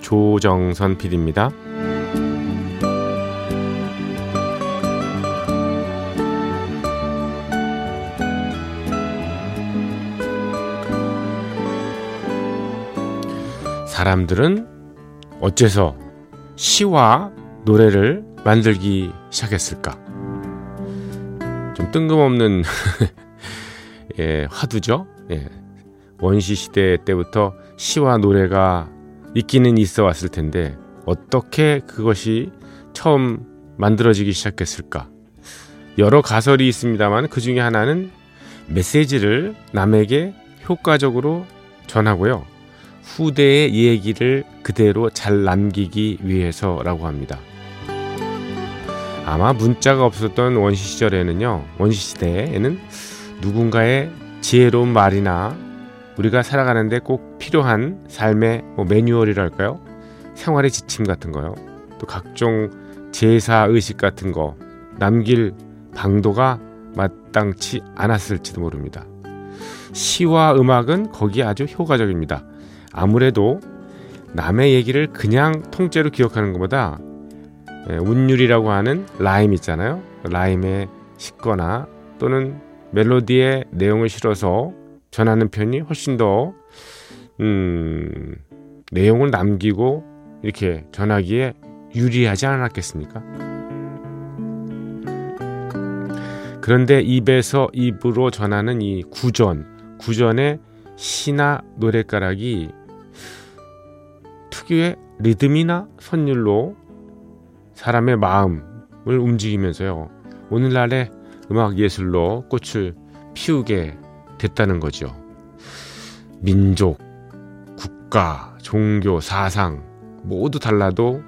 조정선 PD입니다. 사람들은 어째서 시와 노래를 만들기 시작했을까? 좀 뜬금없는 예, 화두죠. 예. 원시 시대 때부터 시와 노래가 있기는 있어 왔을 텐데 어떻게 그것이 처음 만들어지기 시작했을까? 여러 가설이 있습니다만 그 중에 하나는 메시지를 남에게 효과적으로 전하고요, 후대의 얘기를 그대로 잘 남기기 위해서라고 합니다. 아마 문자가 없었던 원시 시대에는 누군가의 지혜로운 말이나 우리가 살아가는데 꼭 필요한 삶의 매뉴얼이랄까요? 생활의 지침 같은 거요. 또 각종 제사 의식 같은 거 남길 방도가 마땅치 않았을지도 모릅니다. 시와 음악은 거기에 아주 효과적입니다. 아무래도 남의 얘기를 그냥 통째로 기억하는 것보다 운율이라고 하는 라임 있잖아요. 라임에 싣거나 또는 멜로디에 내용을 실어서 전하는 편이 훨씬 더 내용을 남기고 이렇게 전하기에 유리하지 않았겠습니까? 그런데 입에서 입으로 전하는 이 구전의 시나 노랫가락이 특유의 리듬이나 선율로 사람의 마음을 움직이면서요, 오늘날의 음악예술로 꽃을 피우게 됐다는 거죠. 민족, 국가, 종교, 사상 모두 달라도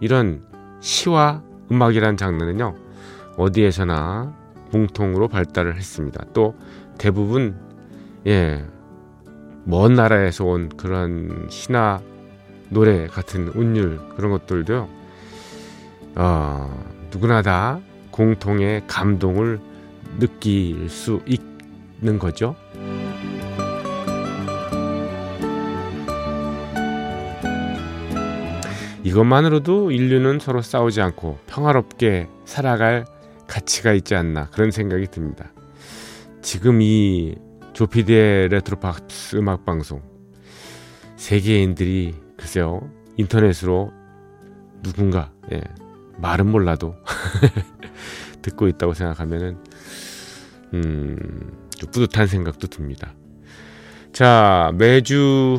이런 시와 음악이란 장르는요, 어디에서나 공통으로 발달을 했습니다. 또 대부분 먼 나라에서 온 그런 시나 노래 같은 운율 그런 것들도요, 누구나 다 공통의 감동을 느낄 수 있는 거죠. 이것만으로도 인류는 서로 싸우지 않고 평화롭게 살아갈 가치가 있지 않나 그런 생각이 듭니다. 지금 이 조PD의 레트로 팝스 음악 방송, 세계인들이 글쎄요 인터넷으로 누군가 말은 몰라도 듣고 있다고 생각하면은 좀 뿌듯한 생각도 듭니다. 자, 매주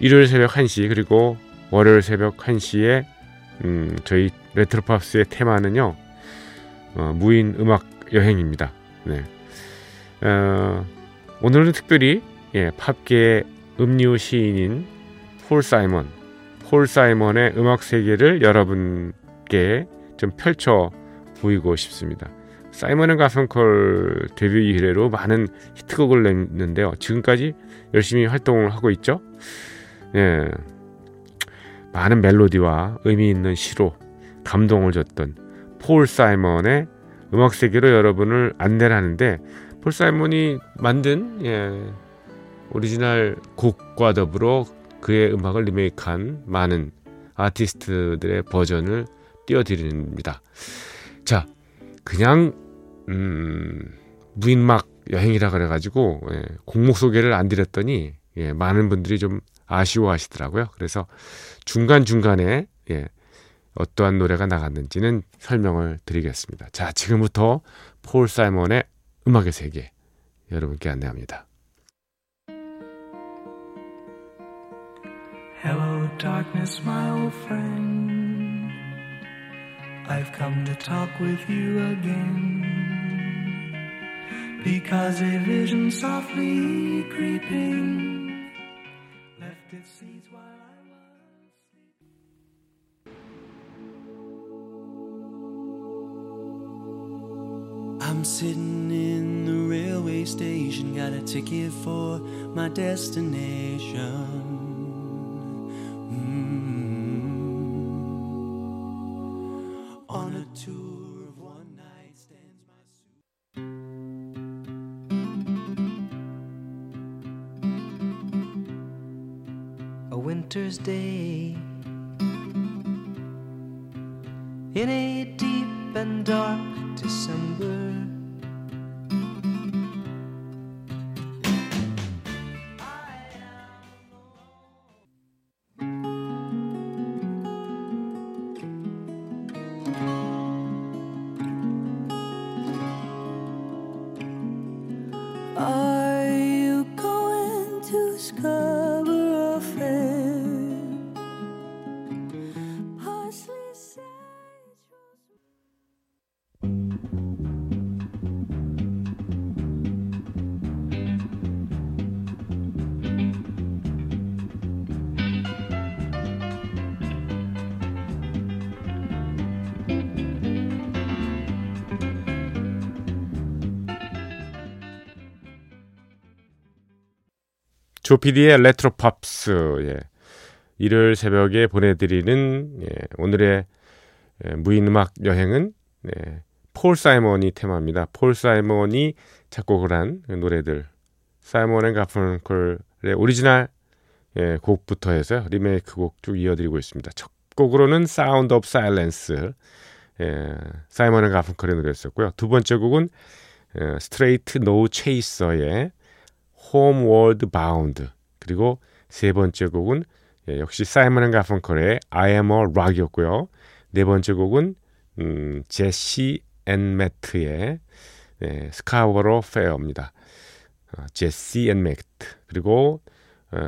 일요일 새벽 1시 그리고 월요일 새벽 1시에 저희 레트로 팝스의 테마는요, 무인 음악 여행입니다. 네. 오늘은 특별히 팝계의 음료 시인인 폴 사이먼의 음악 세계를 여러분께 좀 펼쳐 보이고 싶습니다. 사이먼 앤 가펑컬 데뷔 이래로 많은 히트곡을 냈는데요, 지금까지 열심히 활동을 하고 있죠. 예, 많은 멜로디와 의미 있는 시로 감동을 줬던 폴 사이먼의 음악 세계로 여러분을 안내를 하는데, 폴 사이먼이 만든 오리지널 곡과 더불어 그의 음악을 리메이크한 많은 아티스트들의 버전을 띄워드립니다. 자, 그냥 무인막 여행이라 그래가지고 곡목 소개를 안 드렸더니 많은 분들이 좀 아쉬워하시더라고요. 그래서 중간중간에 어떠한 노래가 나갔는지는 설명을 드리겠습니다. 자, 지금부터 폴 사이먼의 음악의 세계 여러분께 안내합니다. Hello darkness my old friend I've come to talk with you again Because a vision softly creeping Left its seeds while I was sitting in the railway station, got a ticket for my destination. Mm-hmm. On a tour of one night stands my suit. A winter's day in a deep and dark December. 조PD의 레트로 팝스, 예. 일요일 새벽에 보내드리는, 예, 오늘의, 예, 무인음악 여행은, 예, 폴 사이먼이 테마입니다. 폴 사이먼이 작곡을 한 노래들, 사이먼 앤 가펑클의 오리지널, 예, 곡부터 해서 리메이크 곡 쭉 이어드리고 있습니다. 첫 곡으로는 사운드 오브 사일런스, 예, 사이먼 앤 가펑클의 노래였었고요. 두 번째 곡은, 예, 스트레이트 노 체이서의 Homeward Bound, 그리고 세 번째 곡은, 예, 역시 사이먼 앤 가펑클의 I Am a Rock이었고요. 네 번째 곡은 제시 앤 매트의, 예, 스카워로 페어입니다. 제시 앤 매트. 그리고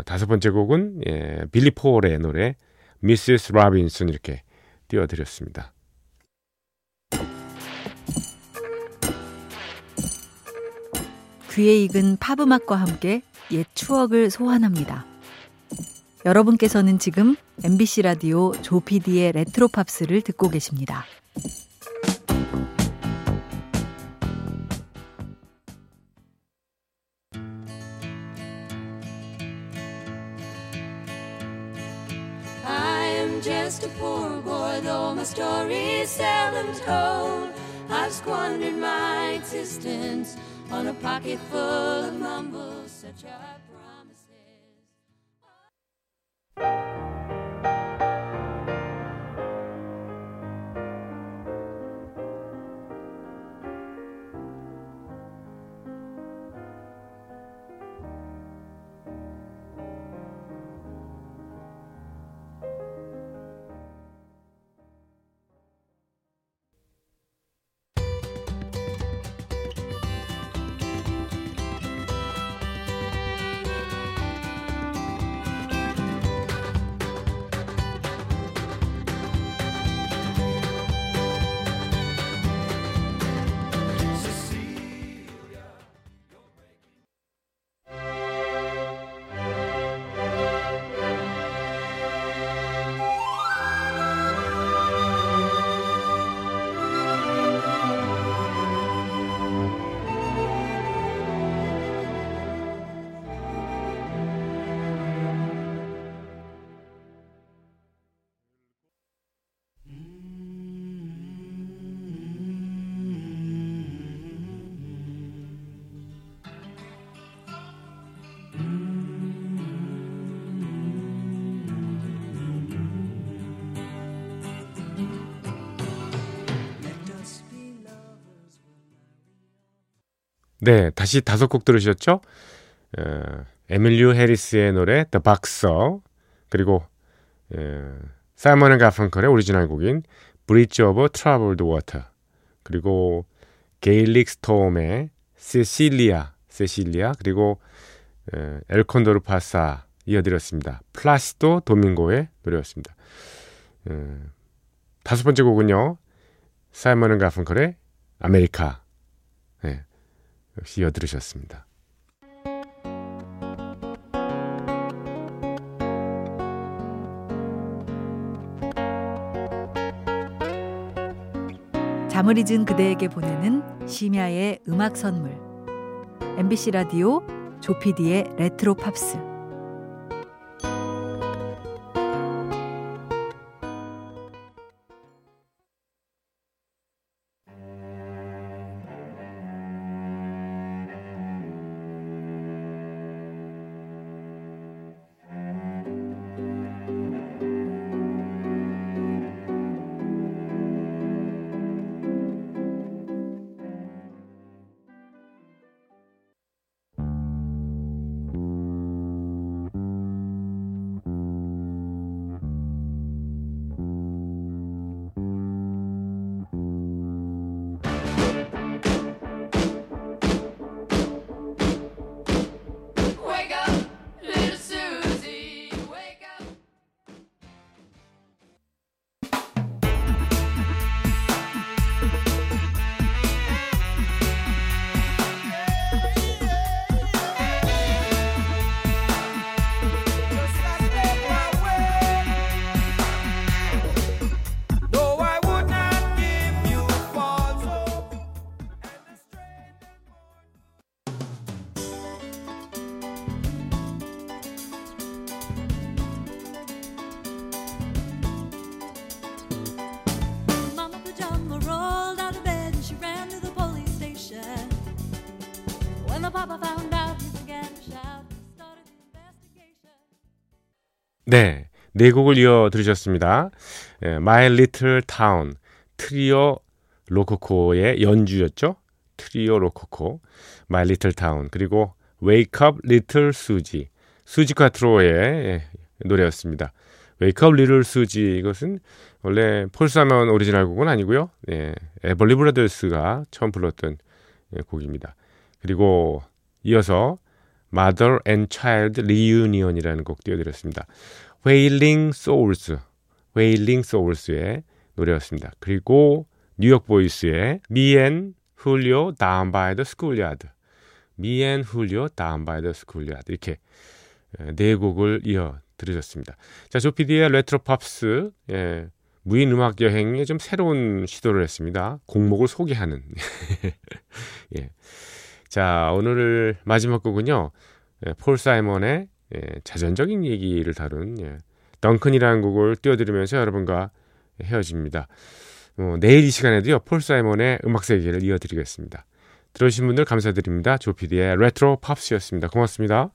다섯 번째 곡은, 예, 빌리 폴의 노래 Mrs. Robinson 이렇게 띄워드렸습니다. 귀에 익은 팝음악과 함께 옛 추억을 소환합니다. 여러분께서는 지금 MBC 라디오 조PD의 레트로 팝스를 듣고 계십니다. I am just a poor boy, though my story is seldom told. I've squandered my existence on a pocket full of mumbles, such are 네, 다시 다섯 곡 들으셨죠? 에밀리오 해리스의 노래 The Boxer, 그리고 사이먼 앤 가펑클의 오리지널 곡인 Bridge of Troubled Water, 그리고 게일릭 스톰의 세실리아, 그리고 엘 콘도르 파사 이어드렸습니다. 플라시도 도밍고의 노래였습니다. 다섯 번째 곡은요, 사이먼 앤 가펑클의 아메리카, 네, 역시 이어들으셨습니다. 잠을 잊은 그대에게 보내는 심야의 음악 선물, MBC 라디오 조PD의 레트로 팝스. 네, 네 곡을 이어 들으셨습니다. My Little Town, 트리오 로코코의 연주였죠. 트리오 로코코, My Little Town, 그리고 Wake Up Little Suzy, 수지 카트로의 노래였습니다. Wake Up Little Suzy, 이것은 원래 폴 사이먼 오리지널 곡은 아니고요. 에벌리 브라더스가 처음 불렀던 곡입니다. 그리고 이어서 Mother and Child Reunion이라는 곡 띄워드렸습니다. Wailing Souls, Wailing Souls의 노래였습니다. 그리고 뉴욕 보이스의 Me and Julio Down by the Schoolyard, Me and Julio Down by the Schoolyard, 이렇게 네 곡을 이어 들으셨습니다. 자, 조PD의 레트로 팝스, 무인 음악 여행에 좀 새로운 시도를 했습니다. 곡목을 소개하는. 예. 자, 오늘 마지막 곡은요, 폴 사이먼의 자전적인 얘기를 다룬 덩큰이라는 곡을 띄워드리면서 여러분과 헤어집니다. 내일 이 시간에도요, 폴 사이먼의 음악 세계를 이어드리겠습니다. 들어주신 분들 감사드립니다. 조PD의 레트로 팝스였습니다. 고맙습니다.